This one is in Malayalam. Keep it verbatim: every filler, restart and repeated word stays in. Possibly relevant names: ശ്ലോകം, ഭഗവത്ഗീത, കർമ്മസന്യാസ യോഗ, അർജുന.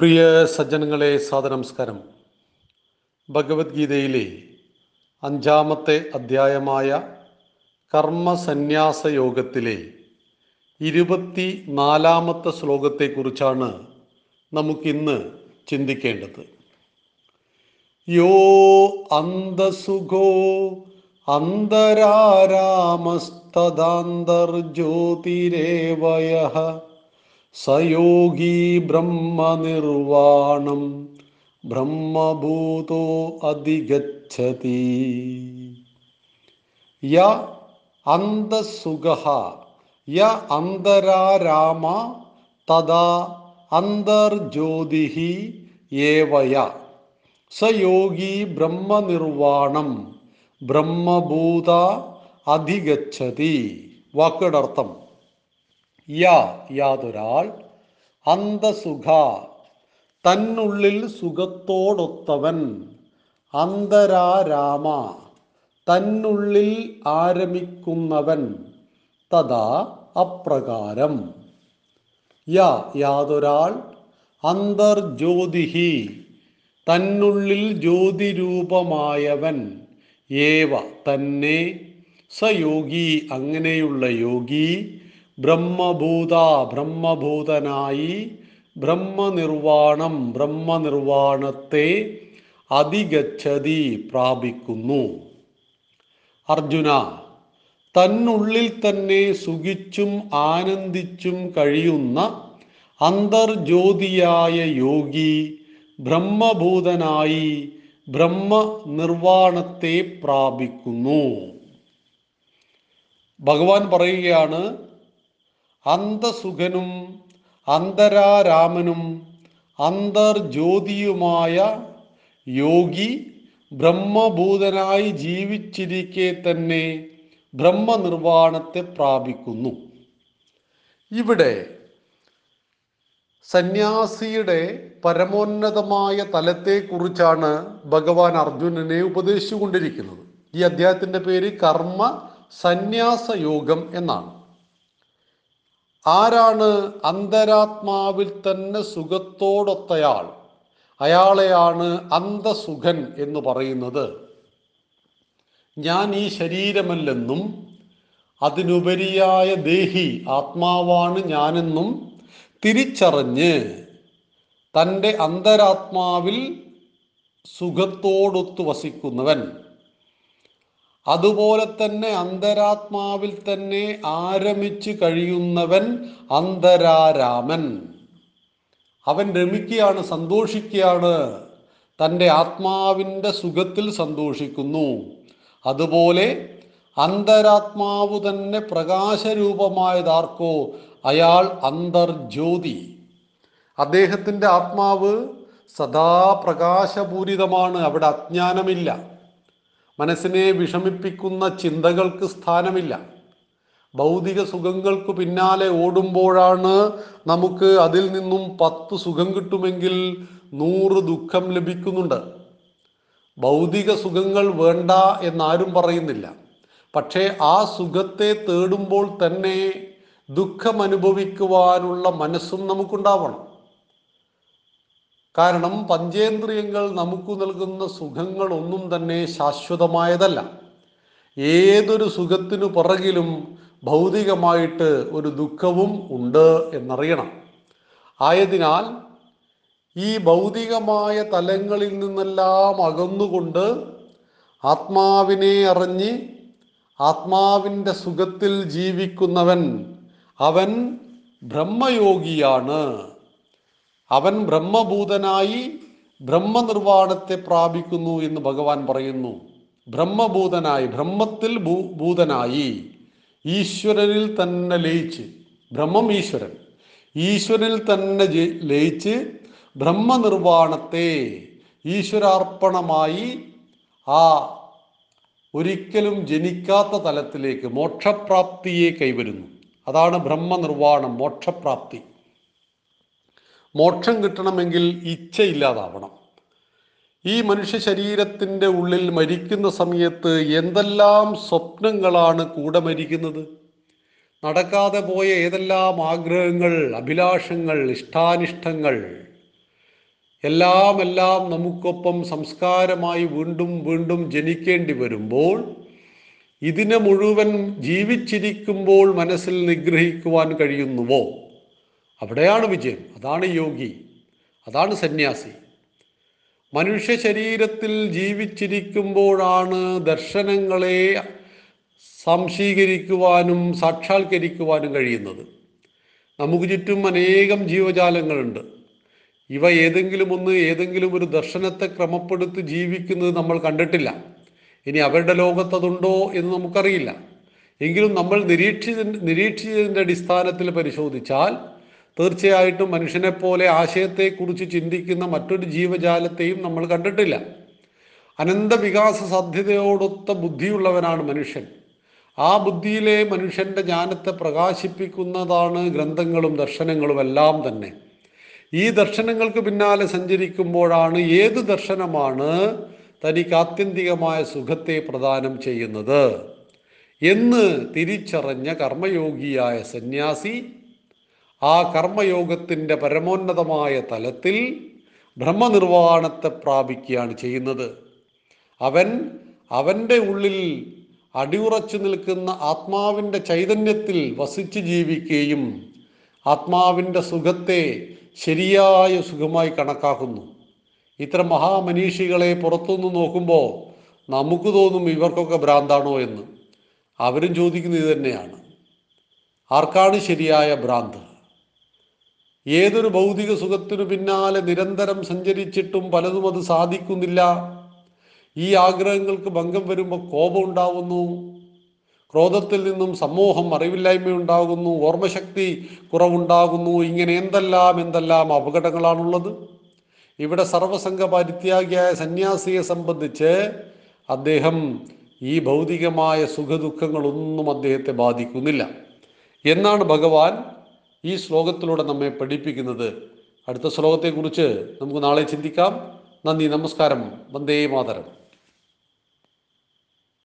പ്രിയ സജ്ജനങ്ങളെ, സാദരനമസ്കാരം. ഭഗവത്ഗീതയിലെ അഞ്ചാമത്തെ അധ്യായമായ കർമ്മസന്യാസ യോഗത്തിലെ ഇരുപത്തി നാലാമത്തെ ശ്ലോകത്തെക്കുറിച്ചാണ് നമുക്കിന്ന് ചിന്തിക്കേണ്ടത്. യോ അന്തസുഖോ അന്തരാരാമസ്തദാന്തർജ്യോതിരേവയഃ സയോഗി ബ്രഹ്മനിർവാണം ബ്രഹ്മഭൂതോ അധിഗച്ഛതി. യ അന്തസുഖഃ യ അന്തരാരാമ തദാ അന്തർജ്യോതിഃ ഏവയ സയോഗി ബ്രഹ്മനിർവാണം ബ്രഹ്മഭൂത അധിഗച്ഛതി. വാക്കുകളർത്ഥം: യാ യാതൊരാൾ, അന്തസുഖ തന്നുള്ളിൽ സുഖത്തോടൊത്തവൻ, അന്തരാരാമ തന്നുള്ളിൽ ആരമിക്കുന്നവൻ, തഥാ അപ്രകാരം, യാ യാതൊരാൾ, അന്തർജ്യോതിഹി തന്നുള്ളിൽ ജ്യോതിരൂപമായവൻ, ഏവ തന്നെ, സയോഗി അങ്ങനെയുള്ള യോഗി, ബ്രഹ്മഭൂത ബ്രഹ്മഭൂതനായി, ബ്രഹ്മനിർവാണം ബ്രഹ്മനിർവാണത്തെ, അതിഗച്ഛതി പ്രാപിക്കുന്നു. അർജുന, തന്നുള്ളിൽ തന്നെ സുഖിച്ചും ആനന്ദിച്ചും കഴിയുന്ന അന്തർജ്യോതിയായ യോഗി ബ്രഹ്മഭൂതനായി ബ്രഹ്മനിർവാണത്തെ പ്രാപിക്കുന്നു. ഭഗവാൻ പറയുകയാണ്, അന്തസുഖനും അന്തരാരാമനും അന്തർജ്യോതിയുമായ യോഗി ബ്രഹ്മഭൂതനായി ജീവിച്ചിരിക്കെ തന്നെ ബ്രഹ്മനിർവാണത്തെ പ്രാപിക്കുന്നു. ഇവിടെ സന്യാസിയുടെ പരമോന്നതമായ തലത്തെക്കുറിച്ചാണ് ഭഗവാൻ അർജുനനെ ഉപദേശിച്ചുകൊണ്ടിരിക്കുന്നത്. ഈ അധ്യായത്തിൻ്റെ പേര് കർമ്മ സന്യാസ യോഗം എന്നാണ്. ആരാണ് അന്തരാത്മാവിൽ തന്നെ സുഖത്തോടൊത്തയാൾ? അയാളെയാണ് അന്തസുഖൻ എന്ന് പറയുന്നത്. ഞാൻ ഈ ശരീരമല്ലെന്നും അതിനുപരിയായ ദേഹി ആത്മാവാണ് ഞാനെന്നും തിരിച്ചറിഞ്ഞ് തൻ്റെ അന്തരാത്മാവിൽ സുഖത്തോടൊത്തു വസിക്കുന്നവൻ, അതുപോലെ തന്നെ അന്തരാത്മാവിൽ തന്നെ ആരമിച്ചു കഴിയുന്നവൻ അന്തരാരാമൻ. അവൻ രമിക്കുകയാണ്, സന്തോഷിക്കുകയാണ്, തൻ്റെ ആത്മാവിൻ്റെ സുഖത്തിൽ സന്തോഷിക്കുന്നു. അതുപോലെ അന്തരാത്മാവ് തന്നെ പ്രകാശരൂപമായതാർക്കോ അയാൾ അന്തർജ്യോതി. അദ്ദേഹത്തിൻ്റെ ആത്മാവ് സദാ പ്രകാശപൂരിതമാണ്, അവിടെ അജ്ഞാനമില്ല, മനസ്സിനെ വിഷമിപ്പിക്കുന്ന ചിന്തകൾക്ക് സ്ഥാനമില്ല. ഭൗതിക സുഖങ്ങൾക്ക് പിന്നാലെ ഓടുമ്പോഴാണ് നമുക്ക് അതിൽ നിന്നും പത്ത് സുഖം കിട്ടുമെങ്കിൽ നൂറ് ദുഃഖം ലഭിക്കുന്നുണ്ട്. ഭൗതിക സുഖങ്ങൾ വേണ്ട എന്നാരും പറയുന്നില്ല. പക്ഷേ ആ സുഖത്തെ തേടുമ്പോൾ തന്നെ ദുഃഖം അനുഭവിക്കുവാനുള്ള മനസ്സും നമുക്കുണ്ടാവണം. കാരണം പഞ്ചേന്ദ്രിയങ്ങൾ നമുക്ക് നൽകുന്ന സുഖങ്ങളൊന്നും തന്നെ ശാശ്വതമായതല്ല. ഏതൊരു സുഖത്തിനു പുറകിലും ഭൗതികമായിട്ട് ഒരു ദുഃഖവും ഉണ്ട് എന്നറിയണം. ആയതിനാൽ ഈ ഭൗതികമായ തലങ്ങളിൽ നിന്നെല്ലാം അകന്നുകൊണ്ട് ആത്മാവിനെ അറിഞ്ഞ് ആത്മാവിൻ്റെ സുഖത്തിൽ ജീവിക്കുന്നവൻ അവൻ ബ്രഹ്മയോഗിയാണ്. അവൻ ബ്രഹ്മഭൂതനായി ബ്രഹ്മനിർവാണത്തെ പ്രാപിക്കുന്നു എന്ന് ഭഗവാൻ പറയുന്നു. ബ്രഹ്മഭൂതനായി, ബ്രഹ്മത്തിൽ ഭൂതനായി, ഈശ്വരനിൽ തന്നെ ലയിച്ച്, ബ്രഹ്മം ഈശ്വരൻ, ഈശ്വരനിൽ തന്നെ ലയിച്ച് ബ്രഹ്മനിർവാണത്തെ ഈശ്വരാർപ്പണമായി ആ ഒരിക്കലും ജനിക്കാത്ത തലത്തിലേക്ക് മോക്ഷപ്രാപ്തിയെ കൈവരുന്നു. അതാണ് ബ്രഹ്മനിർവാണം, മോക്ഷപ്രാപ്തി. മോക്ഷം കിട്ടണമെങ്കിൽ ഇച്ഛയില്ലാതാവണം. ഈ മനുഷ്യ ശരീരത്തിൻ്റെ ഉള്ളിൽ മരിക്കുന്ന സമയത്ത് എന്തെല്ലാം സ്വപ്നങ്ങളാണ് കൂടെ മരിക്കുന്നത്! നടക്കാതെ പോയ ഏതെല്ലാം ആഗ്രഹങ്ങൾ, അഭിലാഷങ്ങൾ, ഇഷ്ടാനിഷ്ടങ്ങൾ, എല്ലാം എല്ലാം നമുക്കൊപ്പം സംസ്കാരമായി വീണ്ടും വീണ്ടും ജനിക്കേണ്ടി വരുമ്പോൾ ഇതിനെ മുഴുവൻ ജീവിച്ചിരിക്കുമ്പോൾ മനസ്സിൽ നിഗ്രഹിക്കുവാൻ കഴിയുന്നുവോ, അവിടെയാണ് വിജയം. അതാണ് യോഗി, അതാണ് സന്യാസി. മനുഷ്യ ശരീരത്തിൽ ജീവിച്ചിരിക്കുമ്പോഴാണ് ദർശനങ്ങളെ സംശീകരിക്കുവാനും സാക്ഷാത്കരിക്കുവാനും കഴിയുന്നത്. നമുക്ക് ചുറ്റും അനേകം ജീവജാലങ്ങളുണ്ട്. ഇവ ഏതെങ്കിലും ഒന്ന് ഏതെങ്കിലും ഒരു ദർശനത്തെ ക്രമപ്പെടുത്തി ജീവിക്കുന്നത് നമ്മൾ കണ്ടിട്ടില്ല. ഇനി അവരുടെ ലോകത്തതുണ്ടോ എന്ന് നമുക്കറിയില്ല. എങ്കിലും നമ്മൾ നിരീക്ഷിച്ച നിരീക്ഷിച്ചതിൻ്റെ അടിസ്ഥാനത്തിൽ പരിശോധിച്ചാൽ തീർച്ചയായിട്ടും മനുഷ്യനെപ്പോലെ ആശയത്തെക്കുറിച്ച് ചിന്തിക്കുന്ന മറ്റൊരു ജീവജാലത്തെയും നമ്മൾ കണ്ടിട്ടില്ല. അനന്തവികാസ സാധ്യതയോടൊത്ത ബുദ്ധിയുള്ളവനാണ് മനുഷ്യൻ. ആ ബുദ്ധിയിലെ മനുഷ്യൻ്റെ ജ്ഞാനത്തെ പ്രകാശിപ്പിക്കുന്നതാണ് ഗ്രന്ഥങ്ങളും ദർശനങ്ങളും എല്ലാം തന്നെ. ഈ ദർശനങ്ങൾക്ക് പിന്നാലെ സഞ്ചരിക്കുമ്പോഴാണ് ഏത് ദർശനമാണ് തനിക്ക് ആത്യന്തികമായ സുഖത്തെ പ്രദാനം ചെയ്യുന്നത് എന്ന് തിരിച്ചറിഞ്ഞ കർമ്മയോഗിയായ സന്യാസി ആ കർമ്മയോഗത്തിൻ്റെ പരമോന്നതമായ തലത്തിൽ ബ്രഹ്മനിർവാണത്തെ പ്രാപിക്കുകയാണ് ചെയ്യുന്നത്. അവൻ അവൻ്റെ ഉള്ളിൽ അടിയുറച്ചു നിൽക്കുന്ന ആത്മാവിൻ്റെ ചൈതന്യത്തിൽ വസിച്ച് ജീവിക്കുകയും ആത്മാവിൻ്റെ സുഖത്തെ ശരിയായ സുഖമായി കണക്കാക്കുന്നു. ഇത്തരം മഹാമനീഷികളെ പുറത്തുനിന്ന് നോക്കുമ്പോൾ നമുക്ക് തോന്നും ഇവർക്കൊക്കെ ഭ്രാന്താണോ എന്ന്. അവരും ചോദിക്കുന്നത് ഇത് തന്നെയാണ്, ആർക്കാണ് ശരിയായ ഭ്രാന്ത്? ഏതൊരു ഭൗതിക സുഖത്തിനു പിന്നാലെ നിരന്തരം സഞ്ചരിച്ചിട്ടും പലതും അത് സാധിക്കുന്നില്ല. ഈ ആഗ്രഹങ്ങൾക്ക് ഭംഗം വരുമ്പോൾ കോപം ഉണ്ടാകുന്നു, ക്രോധത്തിൽ നിന്നും സമൂഹം, അറിവില്ലായ്മയുണ്ടാകുന്നു, ഓർമ്മശക്തി കുറവുണ്ടാകുന്നു. ഇങ്ങനെ എന്തെല്ലാം എന്തെല്ലാം അപകടങ്ങളാണുള്ളത്. ഇവിടെ സർവസംഘ പരിത്യാഗിയായ സന്യാസിയെ സംബന്ധിച്ച് അദ്ദേഹം ഈ ഭൗതികമായ സുഖദുഃഖങ്ങളൊന്നും അദ്ദേഹത്തെ ബാധിക്കുന്നില്ല എന്നാണ് ഭഗവാൻ ഈ ശ്ലോകത്തിലൂടെ നമ്മെ പഠിപ്പിക്കുന്നത്. അടുത്ത ശ്ലോകത്തെക്കുറിച്ച് നമുക്ക് നാളെ ചിന്തിക്കാം. നന്ദി, നമസ്കാരം. വന്ദേ മാതരം.